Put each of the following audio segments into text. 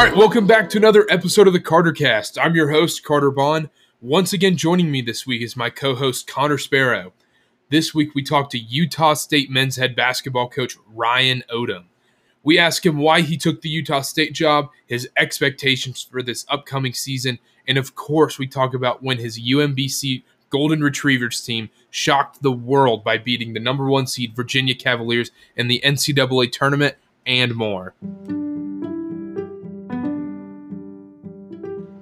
All right, welcome back to another episode of the CarterCast. I'm your host, Carter Bond. Once again, joining me this week is my co-host, Connor Sparrow. This week, we talked to Utah State men's head basketball coach Ryan Odom. We asked him why he took the Utah State job, his expectations for this upcoming season, and of course, we talk about when his UMBC Golden Retrievers team shocked the world by beating the number one seed Virginia Cavaliers in the NCAA tournament, and more.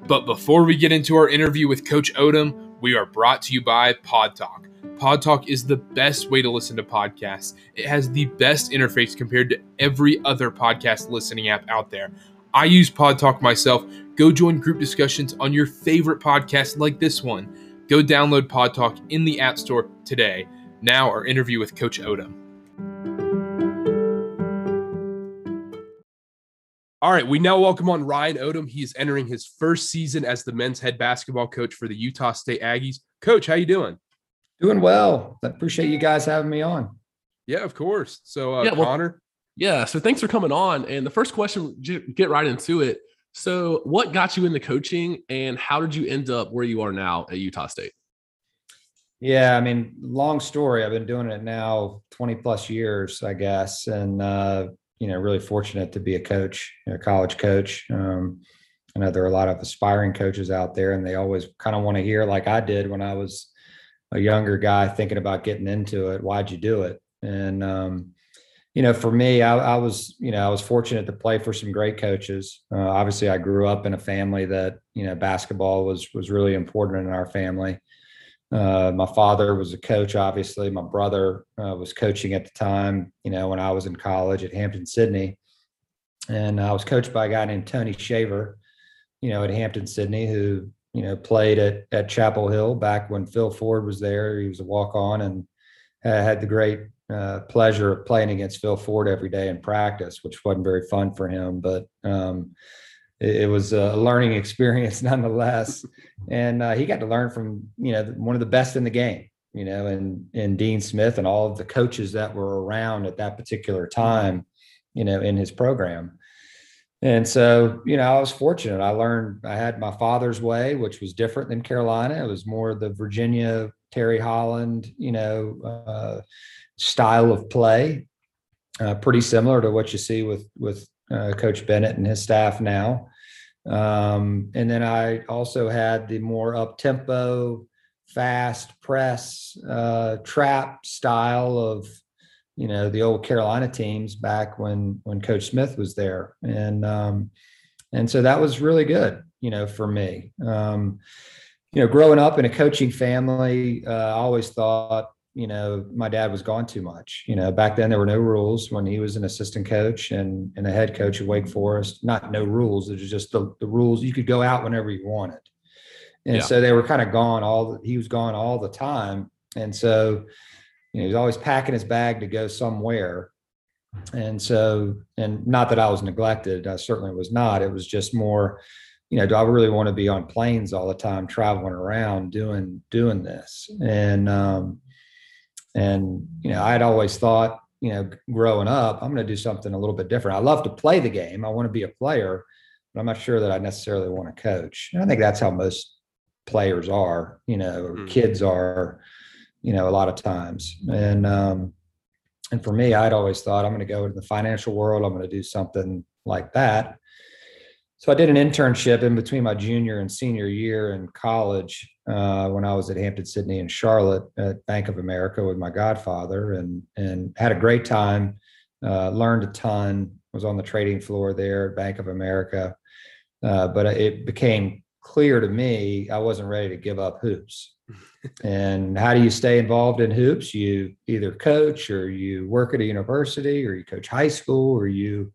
But before we get into our interview with Coach Odom, we are brought to you by PodTalk. PodTalk is the best way to listen to podcasts. It has the best interface compared to every other podcast listening app out there. I use PodTalk myself. Go join group discussions on your favorite podcast like this one. Go download PodTalk in the App Store today. Now our interview with Coach Odom. All right, we now welcome on Ryan Odom. He is entering his first season as the men's head basketball coach for the Utah State Aggies. Coach, how you doing? Doing well. I appreciate you guys having me on. Yeah, of course. So, Connor? Yeah, so thanks for coming on. And the first question, get right into it. So what got you into coaching, and how did you end up where you are now at Utah State? Yeah, I mean, long story. I've been doing it now 20 plus years, I guess. And, really fortunate to be a coach, a college coach. I know there are a lot of aspiring coaches out there, and they always kind of want to hear, like I did when I was a younger guy thinking about getting into it, why'd you do it? And, for me, I was fortunate to play for some great coaches. Obviously, I grew up in a family that, basketball was really important in our family. My father was a coach, obviously. My brother was coaching at the time, when I was in college at Hampton Sydney. And I was coached by a guy named Tony Shaver, at Hampton Sydney, who, played at Chapel Hill back when Phil Ford was there. He was a walk-on, and had the great pleasure of playing against Phil Ford every day in practice, which wasn't very fun for him. But it was a learning experience nonetheless. And he got to learn from, one of the best in the game, and Dean Smith and all of the coaches that were around at that particular time, in his program. And so, I was fortunate. I had my father's way, which was different than Carolina. It was more the Virginia, Terry Holland, style of play, pretty similar to what you see with Coach Bennett and his staff now. And then I also had the more up-tempo, fast press, trap style of, the old Carolina teams back when Coach Smith was there. And so that was really good, for me. Growing up in a coaching family, I always thought, my dad was gone too much. Back then there were no rules when he was an assistant coach and a head coach at Wake Forest. Not no rules. It was just the rules. You could go out whenever you wanted. And so they were kind of gone. He was gone all the time. And so, he was always packing his bag to go somewhere. And so, and not that I was neglected. I certainly was not. It was just more, do I really want to be on planes all the time, traveling around, doing this? And I'd always thought, growing up, I'm going to do something a little bit different. I love to play the game. I want to be a player, but I'm not sure that I necessarily want to coach. And I think that's how most players are, or kids are, a lot of times. And for me, I'd always thought I'm going to go into the financial world. I'm going to do something like that. So I did an internship in between my junior and senior year in college when I was at Hampton Sydney in Charlotte at Bank of America with my godfather, and had a great time, learned a ton, was on the trading floor there at Bank of America. But it became clear to me I wasn't ready to give up hoops. And how do you stay involved in hoops? You either coach, or you work at a university, or you coach high school, or you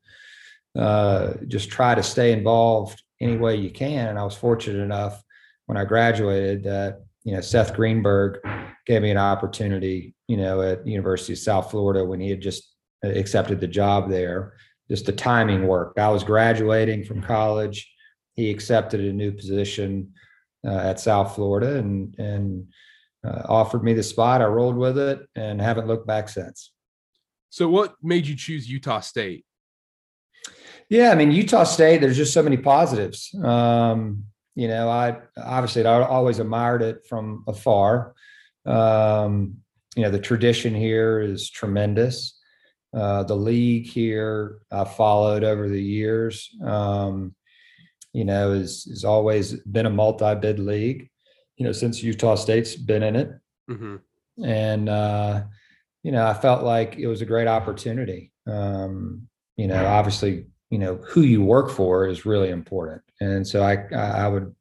just try to stay involved any way you can. And I was fortunate enough when I graduated that, Seth Greenberg gave me an opportunity, at University of South Florida when he had just accepted the job there. Just the timing worked. I was graduating from college. He accepted a new position at South Florida and offered me the spot. I rolled with it and haven't looked back since. So what made you choose Utah State? Yeah, I mean, Utah State, there's just so many positives. You know, I always admired it from afar. You know, the tradition here is tremendous. The league here I followed over the years, you know, is always been a multi-bid league, you know, since Utah State's been in it. Mm-hmm. And, you know, I felt like it was a great opportunity. You know, obviously, you know, who you work for is really important. And so I would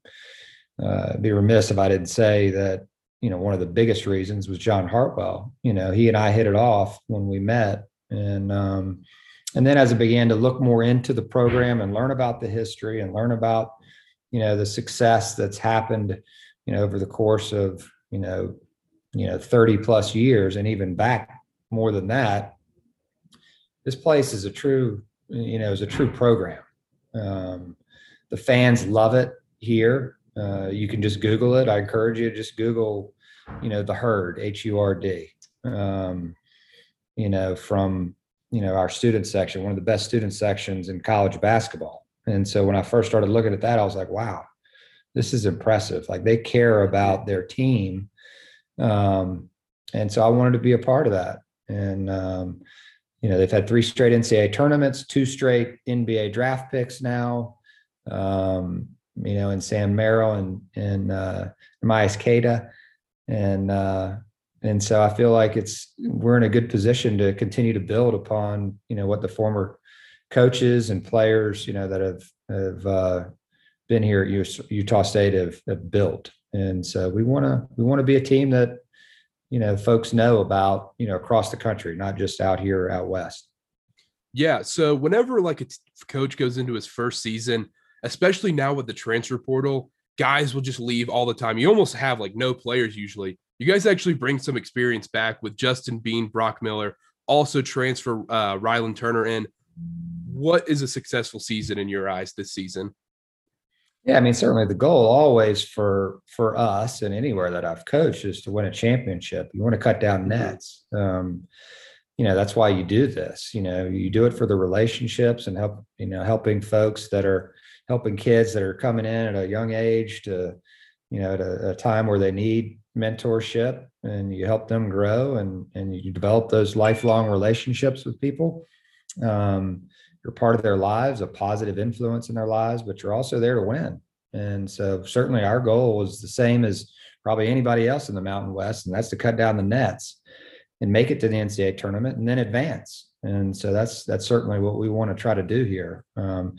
be remiss if I didn't say that, you know, one of the biggest reasons was John Hartwell. You know, he and I hit it off when we met. And then as I began to look more into the program and learn about the history and learn about, you know, the success that's happened, you know, over the course of, you know, 30 plus years and even back more than that, this place is a true program. The fans love it here. You can just Google it. I encourage you to just Google, you know, the Hurd, HURD, you know, from, you know, our student section, one of the best student sections in college basketball. And so when I first started looking at that, I was like, wow, this is impressive. Like, they care about their team. And so I wanted to be a part of that. And, you know, they've had 3 straight NCAA tournaments, 2 straight NBA draft picks now. You know, and Sam Merrill and Myas Keita. And so I feel like we're in a good position to continue to build upon, you know, what the former coaches and players, you know, that have been here at Utah State have built. And so we want to be a team that, you know, folks know about, you know, across the country, not just out here out west. Yeah. So whenever like a coach goes into his first season, especially now with the transfer portal, guys will just leave all the time. You almost have like no players usually. You guys actually bring some experience back with Justin Bean, Brock Miller, also transfer Ryland Turner in. What is a successful season in your eyes this season? Yeah, I mean, certainly the goal always for us and anywhere that I've coached is to win a championship. You want to cut down nets. You know, that's why you do this. You know, you do it for the relationships and help, you know, helping folks that are helping kids that are coming in at a young age to, you know, at a time where they need mentorship, and you help them grow and you develop those lifelong relationships with people. You're part of their lives, a positive influence in their lives, but you're also there to win. And so certainly our goal was the same as probably anybody else in the Mountain West, and that's to cut down the nets and make it to the NCAA tournament and then advance. And so that's certainly what we want to try to do here. Now,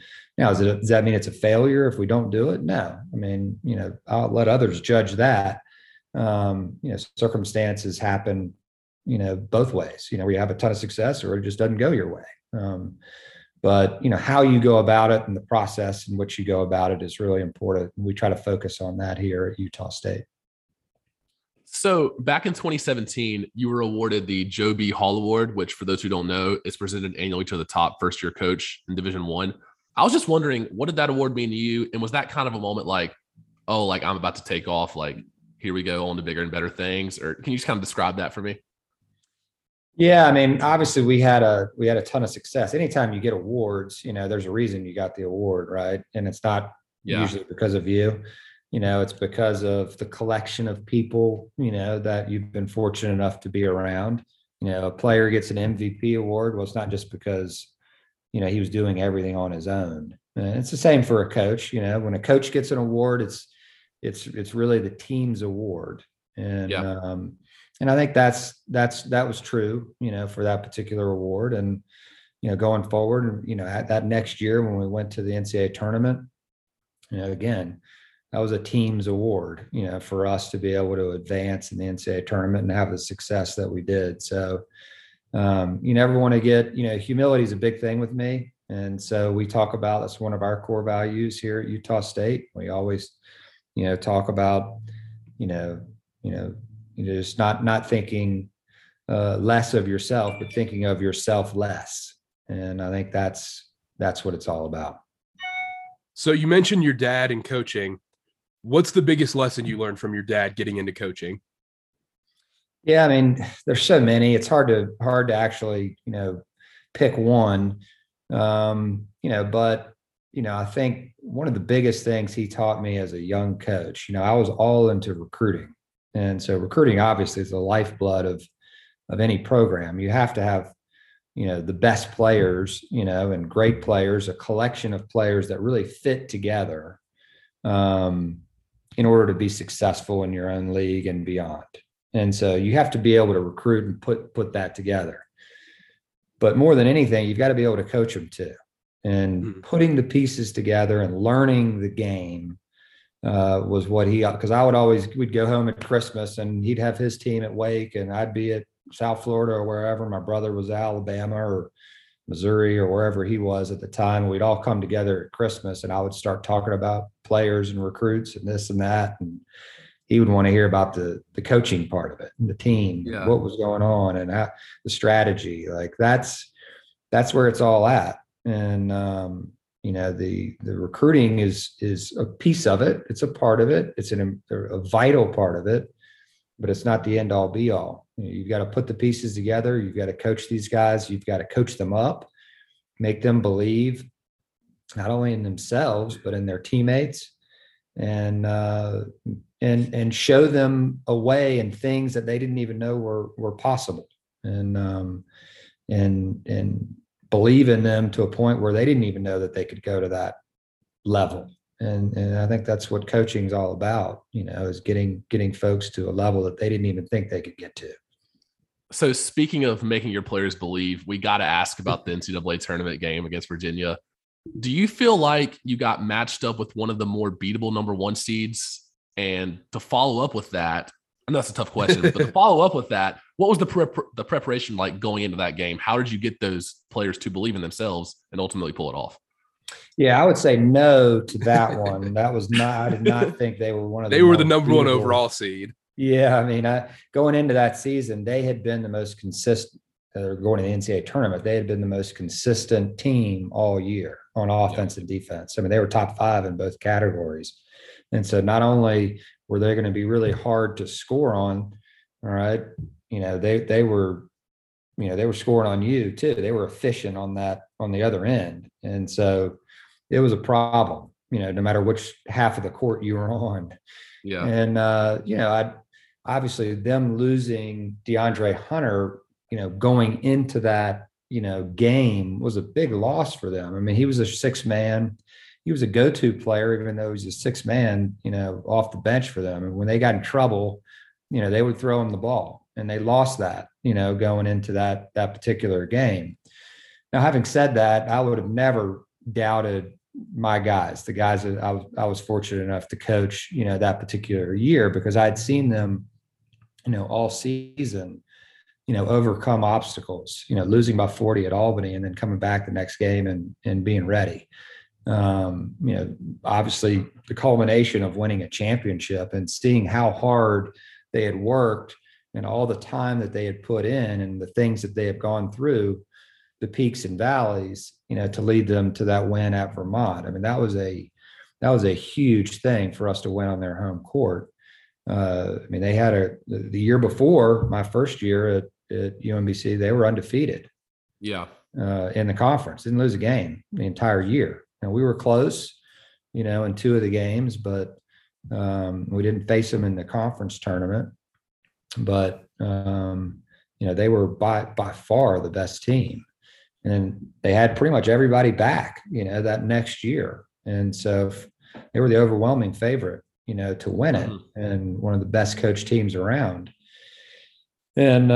does that mean it's a failure if we don't do it? No. I mean, you know, I'll let others judge that. You know, circumstances happen, you know, both ways. You know, we have a ton of success or it just doesn't go your way. But, you know, how you go about it and the process in which you go about it is really important. We try to focus on that here at Utah State. So back in 2017, you were awarded the Joe B. Hall Award, which for those who don't know, is presented annually to the top first-year coach in Division One. I was just wondering, what did that award mean to you? And was that kind of a moment like, oh, like I'm about to take off, like here we go on to bigger and better things? Or can you just kind of describe that for me? Yeah, I mean, obviously we had a ton of success. Anytime you get awards, you know, there's a reason you got the award, right? And it's not usually because of you. You know, it's because of the collection of people, you know, that you've been fortunate enough to be around. You know, a player gets an MVP award. Well, it's not just because, you know, he was doing everything on his own. And it's the same for a coach. You know, when a coach gets an award, it's really the team's award. And and I think that was true, you know, for that particular award. And, you know, going forward, you know, at that next year when we went to the NCAA tournament, you know, again, that was a team's award, you know, for us to be able to advance in the NCAA tournament and have the success that we did. So you never want to get, you know, humility is a big thing with me. And so we talk about, that's one of our core values here at Utah State. We always, you know, talk about, you know, just not thinking less of yourself, but thinking of yourself less. And I think that's what it's all about. So you mentioned your dad and coaching. What's the biggest lesson you learned from your dad getting into coaching? Yeah, I mean, there's so many. It's hard to actually, you know, pick one. But, I think one of the biggest things he taught me as a young coach, I was all into recruiting. And so recruiting obviously is the lifeblood of any program. You have to have, the best players, and great players, a collection of players that really fit together in order to be successful in your own league and beyond. And so you have to be able to recruit and put that together. But more than anything, you've got to be able to coach them too. And putting the pieces together and learning the game was what he, because we'd go home at Christmas and he'd have his team at Wake and I'd be at South Florida or wherever. My brother was Alabama or Missouri or wherever he was at the time. We'd all come together at Christmas and I would start talking about players and recruits and this and that. And he would want to hear about the coaching part of it, and the team, yeah, what was going on and how, the strategy. Like that's where it's all at. And, the recruiting is a piece of it. It's a part of it. It's a vital part of it, but it's not the end all be all. You've got to put the pieces together. You've got to coach these guys. You've got to coach them up, make them believe not only in themselves, but in their teammates, and show them a way and things that they didn't even know were possible. And believe in them to a point where they didn't even know that they could go to that level. And I think that's what coaching is all about, is getting folks to a level that they didn't even think they could get to. So speaking of making your players believe, we got to ask about the NCAA tournament game against Virginia. Do you feel like you got matched up with one of the more beatable number 1 seeds? And to follow up with that, I know that's a tough question, but to follow up with that, what was the preparation like going into that game? How did you get those players to believe in themselves and ultimately pull it off? Yeah, I would say no to that one. That was not, I did not think they were one of the They were the number 1 overall seed. Yeah, going into that season, they had been the most consistent. They're going to the NCAA tournament. They had been the most consistent team all year on offense and defense. They were top 5 in both categories. And so not only were they going to be really hard to score on, all right, they were scoring on you too. They were efficient on the other end. And so it was a problem, no matter which half of the court you were on. Yeah. And, obviously them losing DeAndre Hunter, going into that, game was a big loss for them. He was a 6-man. He was a go-to player, even though he was a 6-man, off the bench for them. And when they got in trouble, they would throw him the ball, and they lost that, going into that particular game. Now, having said that, I would have never doubted my guys, the guys that I was fortunate enough to coach, that particular year, because I'd seen them, all season, overcome obstacles, losing by 40 at Albany and then coming back the next game and being ready. Obviously the culmination of winning a championship and seeing how hard they had worked and all the time that they had put in and the things that they had gone through, the peaks and valleys, to lead them to that win at Vermont. That was a huge thing for us to win on their home court. They had the year before, my first year at UMBC, they were undefeated. Yeah. In the conference, didn't lose a game the entire year. And we were close, in 2 of the games, but we didn't face them in the conference tournament. But, they were by far the best team. And they had pretty much everybody back, that next year. And so they were the overwhelming favorite, to win it, and one of the best coached teams around. And,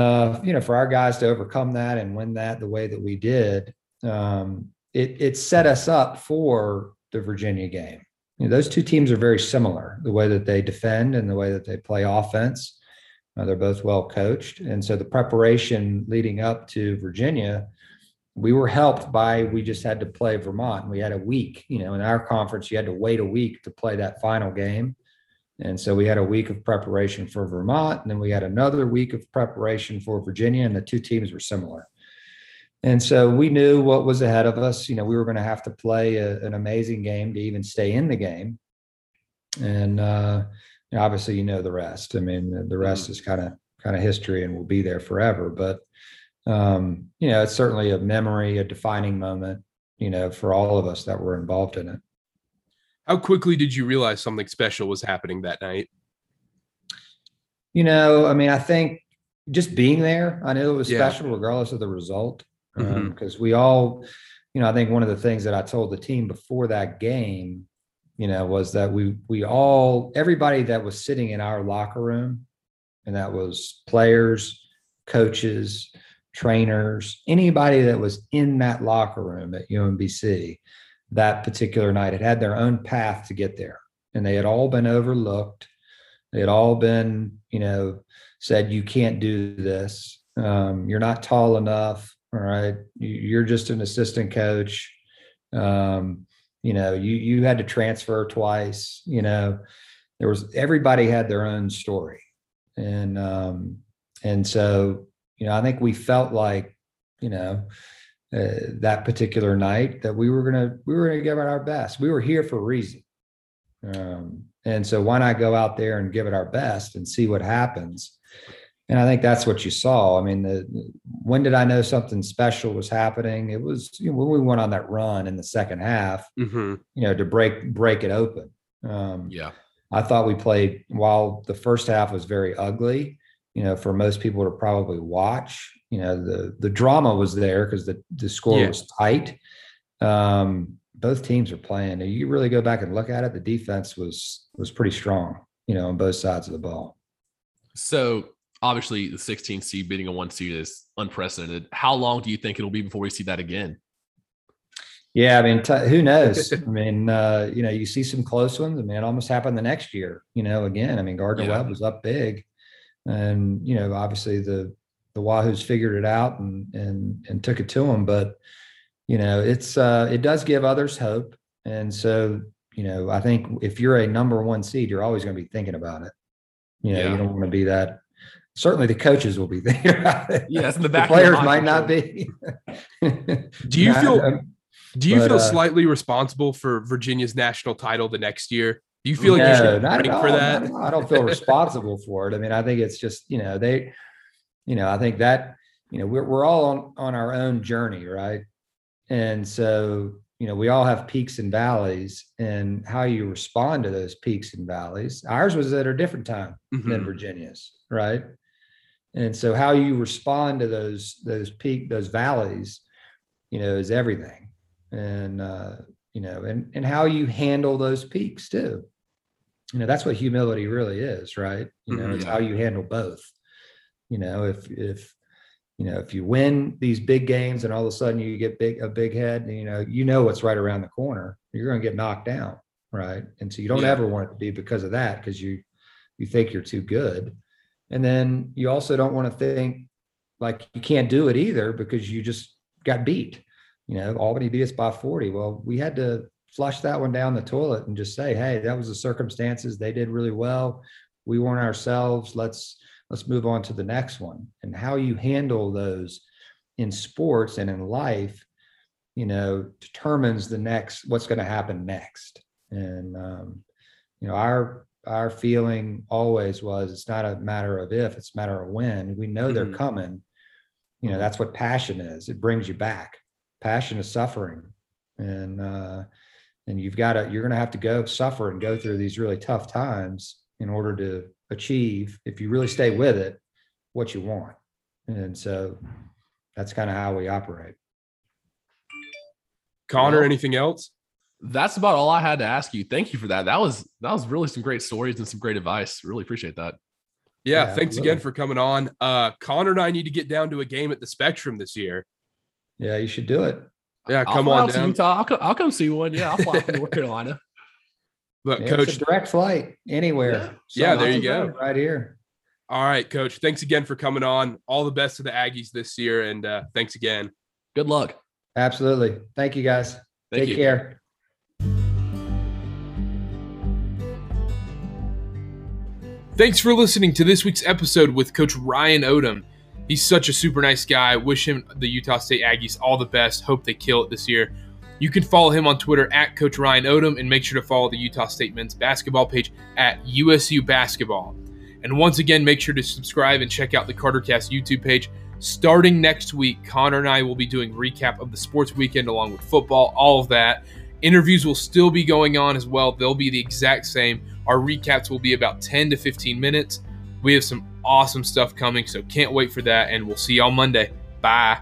for our guys to overcome that and win that the way that we did, it set us up for the Virginia game. Those 2 teams are very similar, the way that they defend and the way that they play offense. They're both well coached. And so the preparation leading up to Virginia, we were helped by, we just had to play Vermont, and we had a week, in our conference, you had to wait a week to play that final game. And so we had a week of preparation for Vermont, and then we had another week of preparation for Virginia, and the 2 teams were similar. And so we knew what was ahead of us. We were going to have to play an amazing game to even stay in the game. And obviously, the rest. The rest is kind of history and will be there forever. But, it's certainly a memory, a defining moment. you know, for all of us that were involved in it. How quickly did you realize something special was happening that night? You know, I mean, I think just being there, I knew it was special regardless of the result. Because we all, you know, I think one of the things that I told the team before that game, you know, was that we all, everybody that was sitting in our locker room, and that was players, coaches, trainers, anybody that was in that locker room at UMBC that particular night had had their own path to get there. And they had all been overlooked. They had all been, you know, said, you can't do this. You're not tall enough. All right. You're just an assistant coach. You know, you had to transfer twice. You know, there was, everybody had their own story. And so, you know, I think we felt like, you know, that particular night that we were going to give it our best. We were here for a reason. And so why not go out there and give it our best and see what happens? And I think that's what you saw. I mean, when did I know something special was happening? It was, you know, when we went on that run in the second half, you know, to break it open. I thought we played, while the first half was very ugly, you know, for most people to probably watch, you know, the drama was there because the score was tight. Both teams are playing. You really go back and look at it, the defense was pretty strong, you know, on both sides of the ball. So obviously the 16th seed beating a 1 seed is unprecedented. How long do you think it'll be before we see that again? Yeah, I mean, who knows? I mean, you know, you see some close ones. I mean, it almost happened the next year, you know, again. I mean, Gardner-Webb was up big. And, you know, obviously the Wahoos figured it out and took it to them. But, you know, it's it does give others hope. And so, you know, I think if you're a number 1 seed, you're always going to be thinking about it. You know, you don't want to be that. Certainly the coaches will be thinking about it. Yes, in the back. The players might not be. Do you feel slightly responsible for Virginia's national title the next year? Do you feel like you should be fighting for that? I don't feel responsible for it. I mean, I think it's just, you know, they, you know, I think that, you know, we're all on our own journey, right? And so, you know, we all have peaks and valleys, and how you respond to those peaks and valleys. Ours was at a different time than Virginia's, right? And so how you respond to those valleys, you know, is everything. And, you know, and how you handle those peaks too. You know, that's what humility really is, right? You know, it's how you handle both. You know, if you win these big games and all of a sudden you get a big head, and you know what's right around the corner, you're going to get knocked down, right? And so you don't ever want it to be because of that, because you think you're too good. And then you also don't want to think like you can't do it either because you just got beat. You know, Albany beat us by 40. Well, we had to flush that one down the toilet and just say, hey, that was the circumstances. They did really well. We weren't ourselves. Let's move on to the next one. And how you handle those in sports and in life, you know, determines the next, what's going to happen next. And, you know, our feeling always was, it's not a matter of if, it's a matter of when. We know they're coming. You know, that's what passion is. It brings you back. Passion is suffering, and you're going to have to go through these really tough times in order to achieve, if you really stay with it, what you want. And so that's kind of how we operate. Connor, anything else? That's about all I had to ask you. Thank you for that. That was really some great stories and some great advice. Really appreciate that. Yeah thanks absolutely. Again for coming on. Connor and I need to get down to a game at the Spectrum this year. Yeah, you should do it. Yeah, come on down. I'll come see one. Yeah, I'll fly to North Carolina. But yeah, Coach, it's a direct flight anywhere. Yeah, there you go. Right here. All right, Coach. Thanks again for coming on. All the best to the Aggies this year, and thanks again. Good luck. Absolutely. Thank you, guys. Take care. Thanks for listening to this week's episode with Coach Ryan Odom. He's such a super nice guy. Wish him, the Utah State Aggies, all the best. Hope they kill it this year. You can follow him on Twitter at Coach Ryan Odom, and make sure to follow the Utah State men's basketball page at USU Basketball. And once again, make sure to subscribe and check out the CarterCast YouTube page. Starting next week, Connor and I will be doing recap of the sports weekend along with football, all of that. Interviews will still be going on as well. They'll be the exact same. Our recaps will be about 10 to 15 minutes. We have some awesome stuff coming, so can't wait for that, and we'll see y'all Monday. Bye.